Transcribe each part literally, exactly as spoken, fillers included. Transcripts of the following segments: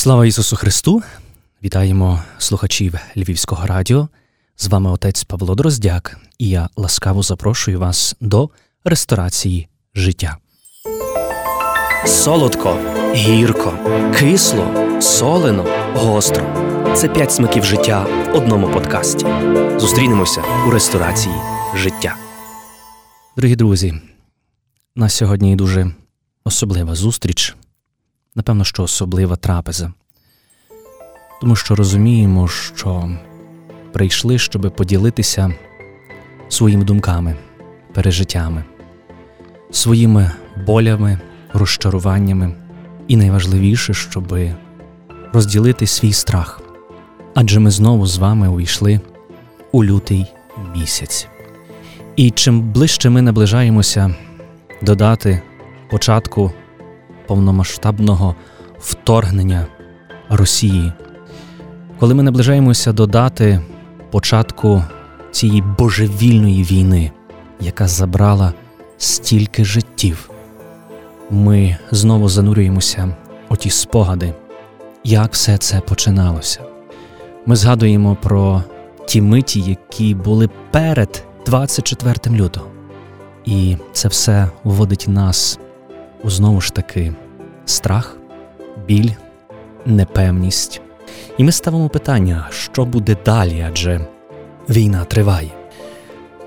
Слава Ісусу Христу! Вітаємо слухачів Львівського радіо. З вами отець Павло Дроздяк, і я ласкаво запрошую вас до ресторації життя. Солодко, гірко, кисло, солено, гостро. Це п'ять смаків життя в одному подкасті. Зустрінемося у ресторації життя. Дорогі друзі, на сьогодні дуже особлива зустріч. Напевно, що особлива трапеза. Тому що розуміємо, що прийшли, щоб поділитися своїми думками, пережиттями, своїми болями, розчаруваннями і найважливіше, щоб розділити свій страх. Адже ми знову з вами увійшли у лютий місяць. І чим ближче ми наближаємося до дати початку повномасштабного вторгнення Росії, коли ми наближаємося до дати початку цієї божевільної війни, яка забрала стільки життів, ми знову занурюємося у ті спогади, як все це починалося. Ми згадуємо про ті миті, які були перед двадцять четвертого лютого. І це все вводить нас у, знову ж таки, страх, біль, непевність. І ми ставимо питання, що буде далі, адже війна триває.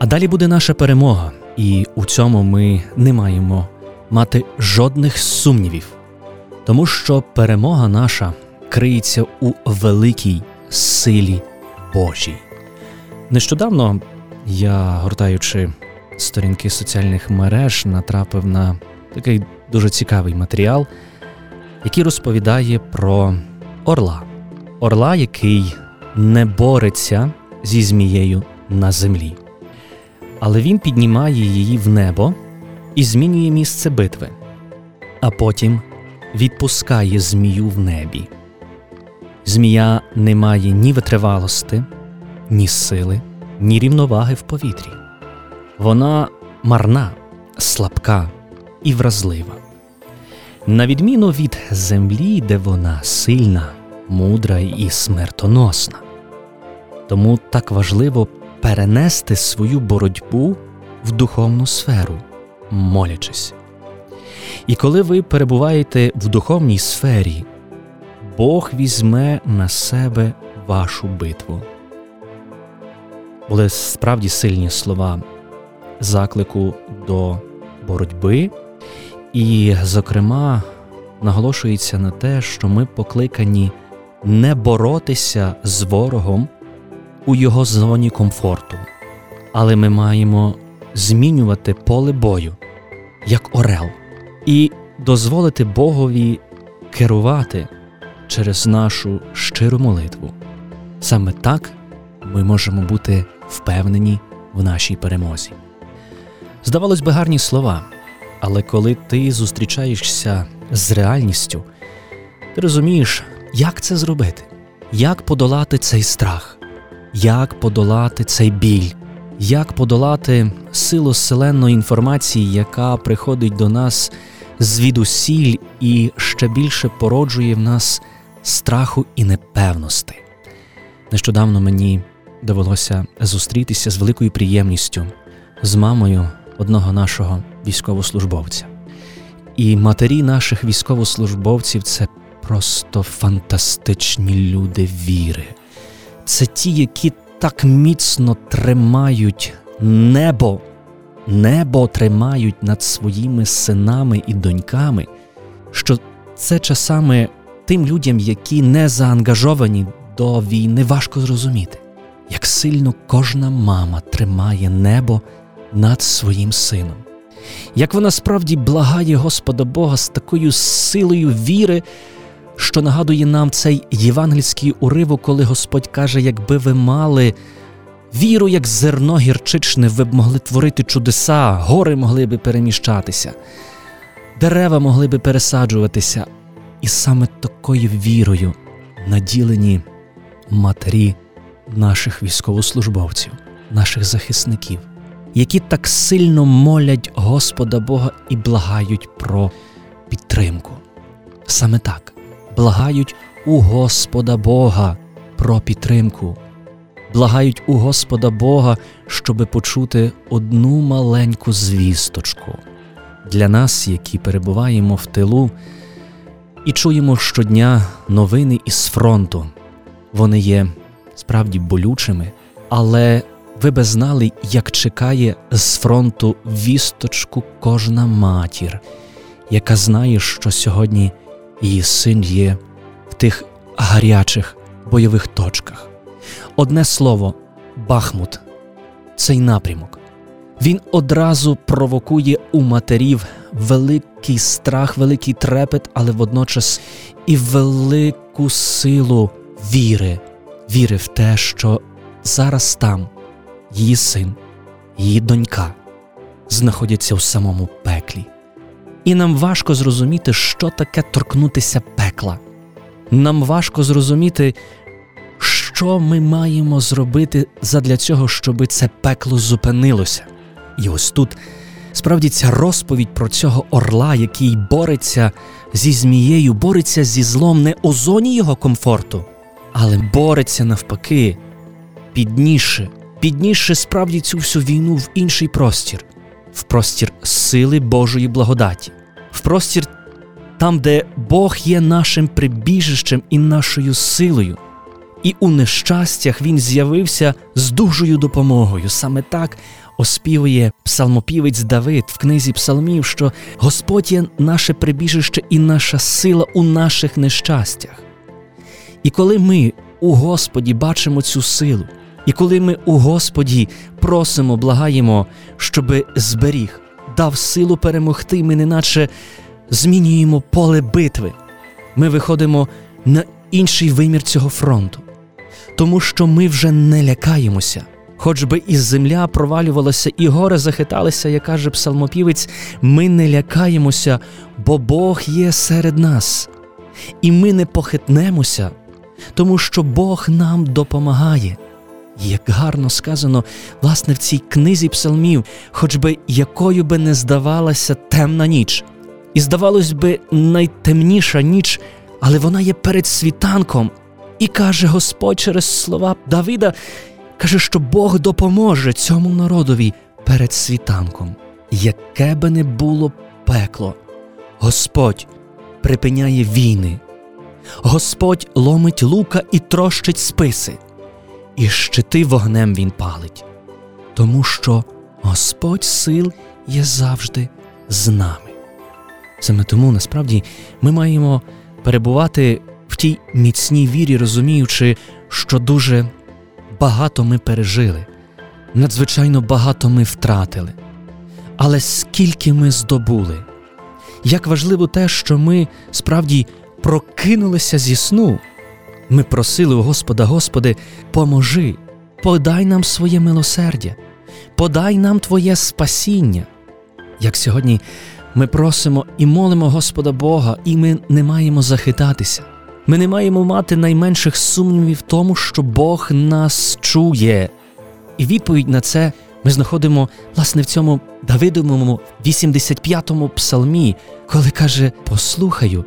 А далі буде наша перемога, і у цьому ми не маємо мати жодних сумнівів. Тому що перемога наша криється у великій силі Божій. Нещодавно я, гортаючи сторінки соціальних мереж, натрапив на такий дуже цікавий матеріал, який розповідає про орла. Орла, який не бореться зі змією на землі. Але він піднімає її в небо і змінює місце битви, а потім відпускає змію в небі. Змія не має ні витривалості, ні сили, ні рівноваги в повітрі. Вона марна, слабка і вразлива. На відміну від землі, де вона сильна, мудра і смертоносна. Тому так важливо перенести свою боротьбу в духовну сферу, молячись. І коли ви перебуваєте в духовній сфері, Бог візьме на себе вашу битву. Були справді сильні слова заклику до боротьби. І, зокрема, наголошується на те, що ми покликані не боротися з ворогом у його зоні комфорту, але ми маємо змінювати поле бою, як орел, і дозволити Богові керувати через нашу щиру молитву. Саме так ми можемо бути впевнені в нашій перемозі. Здавалось би, гарні слова, але коли ти зустрічаєшся з реальністю, ти розумієш, як це зробити, як подолати цей страх, як подолати цей біль, як подолати силу вселенної інформації, яка приходить до нас звідусіль і ще більше породжує в нас страху і непевності. Нещодавно мені довелося зустрітися з великою приємністю з мамою одного нашого військовослужбовця. І матері наших військовослужбовців – це просто фантастичні люди віри. Це ті, які так міцно тримають небо, небо тримають над своїми синами і доньками, що це часами тим людям, які не заангажовані до війни, важко зрозуміти, як сильно кожна мама тримає небо над своїм сином. Як вона справді благає Господа Бога з такою силою віри, що нагадує нам цей євангельський уривок, коли Господь каже, якби ви мали віру, як зерно гірчичне, ви б могли творити чудеса, гори могли би переміщатися, дерева могли би пересаджуватися. І саме такою вірою наділені матері наших військовослужбовців, наших захисників, які так сильно молять Господа Бога і благають про підтримку. Саме так, благають у Господа Бога про підтримку. Благають у Господа Бога, щоби почути одну маленьку звісточку. Для нас, які перебуваємо в тилу і чуємо щодня новини із фронту, вони є справді болючими, але ви би знали, як чекає з фронту вісточку кожна матір, яка знає, що сьогодні її син є в тих гарячих бойових точках. Одне слово – Бахмут. Цей напрямок. Він одразу провокує у матерів великий страх, великий трепет, але водночас і велику силу віри. Віри в те, що зараз там її син, її донька знаходяться в самому пеклі. І нам важко зрозуміти, що таке торкнутися пекла. Нам важко зрозуміти, що ми маємо зробити задля цього, щоб це пекло зупинилося. І ось тут справді ця розповідь про цього орла, який бореться зі змією, бореться зі злом не у зоні його комфорту, але бореться навпаки, піднісши, піднісши справді цю всю війну в інший простір, в простір сили Божої благодаті, в простір там, де Бог є нашим прибіжищем і нашою силою. І у нещастях він з'явився з дужою допомогою. Саме так оспівує псалмопівець Давид в книзі Псалмів, що Господь є наше прибіжище і наша сила у наших нещастях. І коли ми у Господі бачимо цю силу, і коли ми у Господі просимо, благаємо, щоби зберіг, дав силу перемогти, ми неначе змінюємо поле битви. Ми виходимо на інший вимір цього фронту. Тому що ми вже не лякаємося. Хоч би і земля провалювалася, і гори захиталися, як каже псалмопівець, ми не лякаємося, бо Бог є серед нас. І ми не похитнемося, тому що Бог нам допомагає. Як гарно сказано, власне, в цій книзі псалмів, хоч би якою би не здавалася темна ніч. І здавалось би, найтемніша ніч, але вона є перед світанком. І каже Господь через слова Давида, каже, що Бог допоможе цьому народові перед світанком. Яке би не було пекло, Господь припиняє війни. Господь ломить лука і трощить списи. І щити вогнем він палить. Тому що Господь сил є завжди з нами. Саме тому, насправді, ми маємо перебувати в тій міцній вірі, розуміючи, що дуже багато ми пережили, надзвичайно багато ми втратили. Але скільки ми здобули? Як важливо те, що ми справді прокинулися зі сну. Ми просили у Господа: Господи, поможи, подай нам своє милосердя, подай нам Твоє спасіння. Як сьогодні ми просимо і молимо Господа Бога, і ми не маємо захитатися. Ми не маємо мати найменших сумнівів в тому, що Бог нас чує. І відповідь на це ми знаходимо, власне, в цьому Давидовому вісімдесят п'ятому псалмі, коли каже: «Послухаю,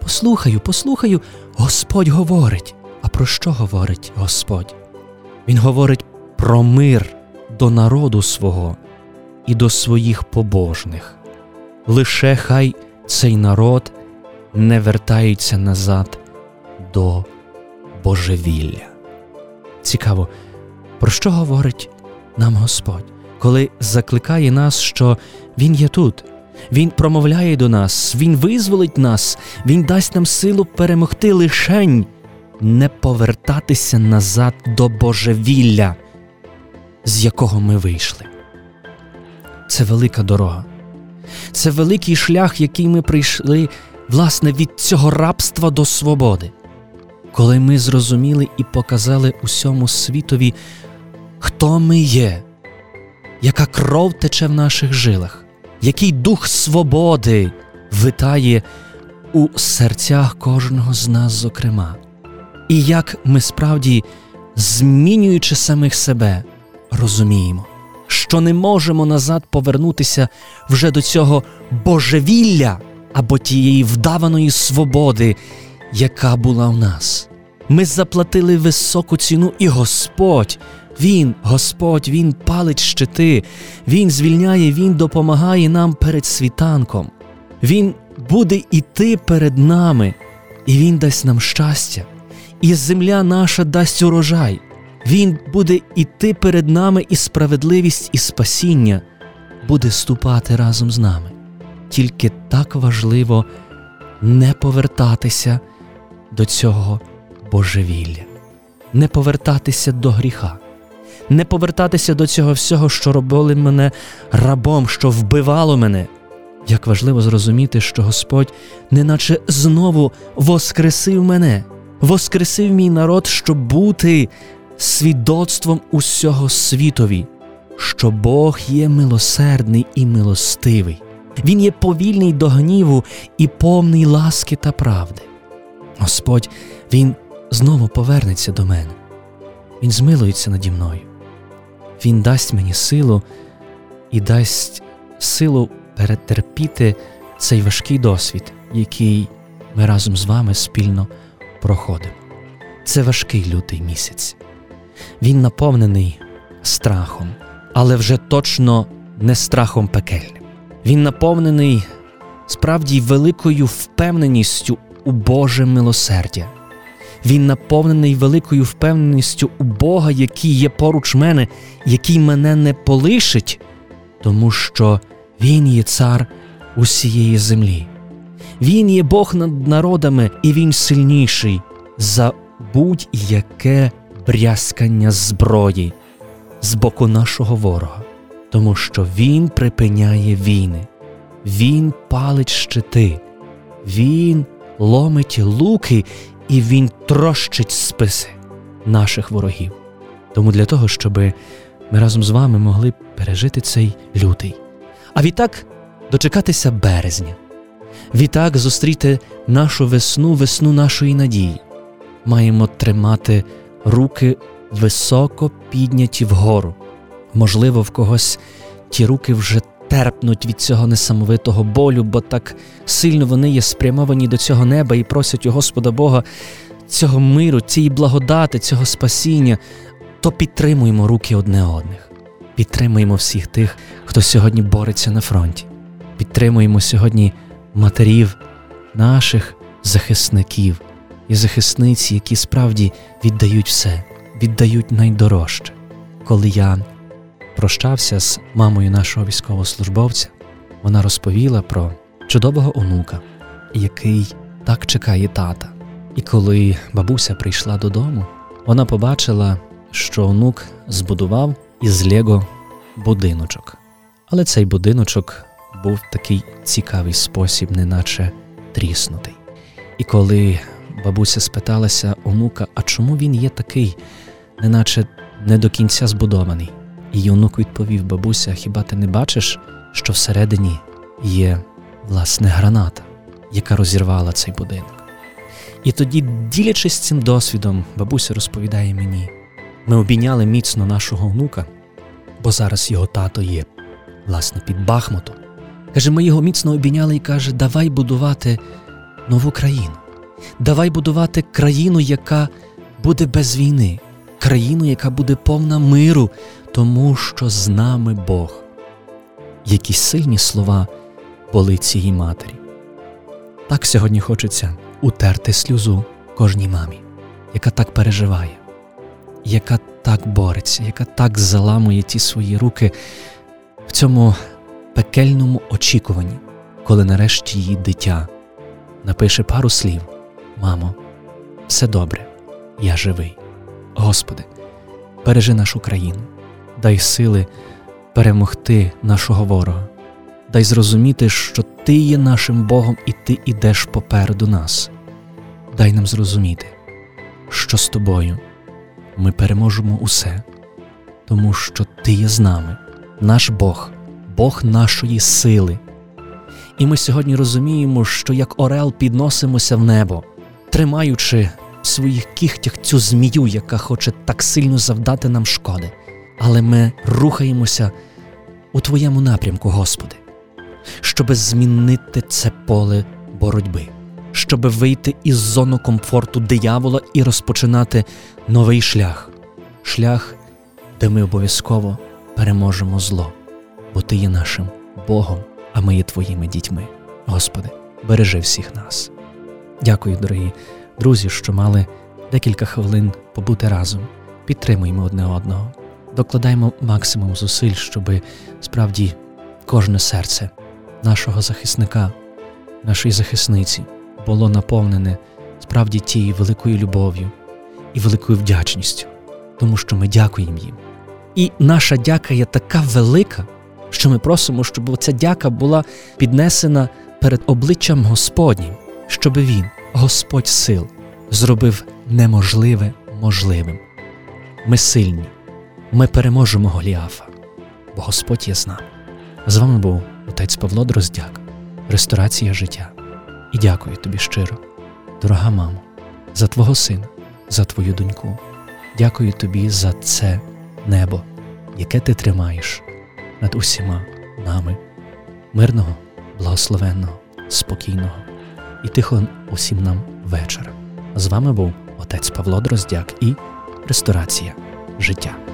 послухаю, послухаю, Господь говорить». А про що говорить Господь? Він говорить про мир до народу свого і до своїх побожних. Лише хай цей народ не вертається назад до божевілля. Цікаво, про що говорить нам Господь, коли закликає нас, що Він є тут, Він промовляє до нас, Він визволить нас, Він дасть нам силу перемогти, лишень не повертатися назад до божевілля, з якого ми вийшли. Це велика дорога. Це великий шлях, який ми прийшли, власне, від цього рабства до свободи. Коли ми зрозуміли і показали усьому світові, хто ми є, яка кров тече в наших жилах, який дух свободи витає у серцях кожного з нас, зокрема. І як ми справді, змінюючи самих себе, розуміємо, що не можемо назад повернутися вже до цього божевілля або тієї вдаваної свободи, яка була в нас. Ми заплатили високу ціну, і Господь, Він, Господь, Він палить щити, Він звільняє, Він допомагає нам перед світанком. Він буде іти перед нами, і Він дасть нам щастя, і земля наша дасть урожай. Він буде іти перед нами, і справедливість, і спасіння буде ступати разом з нами. Тільки так важливо не повертатися до цього божевілля, не повертатися до гріха, не повертатися до цього всього, що робило мене рабом, що вбивало мене. Як важливо зрозуміти, що Господь неначе знову воскресив мене, воскресив мій народ, щоб бути свідоцтвом усього світові, що Бог є милосердний і милостивий. Він є повільний до гніву і повний ласки та правди. Господь, Він знову повернеться до мене. Він змилується наді мною. Він дасть мені силу і дасть силу перетерпіти цей важкий досвід, який ми разом з вами спільно проходимо. Це важкий лютий місяць. Він наповнений страхом, але вже точно не страхом пекельним. Він наповнений справді великою впевненістю у Боже милосердя. Він наповнений великою впевненістю у Бога, який є поруч мене, який мене не полишить, тому що Він є цар усієї землі. Він є Бог над народами, і Він сильніший за будь-яке брязкання зброї з боку нашого ворога, тому що Він припиняє війни, Він палить щити, Він ломить луки, і Він трощить списи наших ворогів. Тому для того, щоб ми разом з вами могли пережити цей лютий, а відтак дочекатися березня, відтак зустріти нашу весну, весну нашої надії, маємо тримати руки високо підняті вгору. Можливо, в когось ті руки вже терпнуть від цього несамовитого болю, бо так сильно вони є спрямовані до цього неба і просять у Господа Бога цього миру, цієї благодати, цього спасіння. То підтримуємо руки одне одних. Підтримуємо всіх тих, хто сьогодні бореться на фронті. Підтримуємо сьогодні матерів, наших захисників і захисниці, які справді віддають все, віддають найдорожче. Коли я прощався з мамою нашого військовослужбовця, вона розповіла про чудового онука, який так чекає тата. І коли бабуся прийшла додому, вона побачила, що онук збудував із Лего будиночок. Але цей будиночок був в такий цікавий спосіб, неначе тріснутий. І коли бабуся спиталася онука, а чому він є такий, неначе не до кінця збудований? І онук відповів: бабуся, хіба ти не бачиш, що всередині є, власне, граната, яка розірвала цей будинок? І тоді, ділячись цим досвідом, бабуся розповідає мені: ми обійняли міцно нашого онука, бо зараз його тато є, власне, під Бахмутом. Каже, ми його міцно обійняли і каже: давай будувати нову країну. Давай будувати країну, яка буде без війни. Країну, яка буде повна миру, тому що з нами Бог. Якісь сильні слова були цієї матері. Так сьогодні хочеться утерти сльозу кожній мамі, яка так переживає, яка так бореться, яка так заламує ті свої руки в цьому пекельному очікуванні, коли нарешті її дитя напише пару слів: мамо, все добре, я живий. Господи, бережи нашу країну, дай сили перемогти нашого ворога, дай зрозуміти, що Ти є нашим Богом і Ти ідеш попереду нас. Дай нам зрозуміти, що з Тобою ми переможемо усе, тому що Ти є з нами, наш Бог, Бог нашої сили. І ми сьогодні розуміємо, що як орел підносимося в небо, тримаючи в своїх кігтях цю змію, яка хоче так сильно завдати нам шкоди. Але ми рухаємося у Твоєму напрямку, Господи, щоби змінити це поле боротьби, щоб вийти із зони комфорту диявола і розпочинати новий шлях. Шлях, де ми обов'язково переможемо зло, бо Ти є нашим Богом, а ми є Твоїми дітьми. Господи, бережи всіх нас. Дякую, дорогі друзі, що мали декілька хвилин побути разом. Підтримуємо одне одного. Докладаємо максимум зусиль, щоб справді кожне серце нашого захисника, нашої захисниці було наповнене справді тією великою любов'ю і великою вдячністю, тому що ми дякуємо їм. І наша дяка є така велика, що ми просимо, щоб ця дяка була піднесена перед обличчям Господнім, щоб Він, Господь сил, зробив неможливе можливим. Ми сильні, ми переможемо Голіафа, бо Господь є з нами. З вами був отець Павло Дроздяк, Ресторація життя. І дякую тобі щиро, дорога мамо, за твого сина, за твою доньку. Дякую тобі за це небо, яке ти тримаєш над усіма нами. Мирного, благословенного, спокійного і тихо усім нам вечора. З вами був отець Павло Дроздяк і Ресторація життя.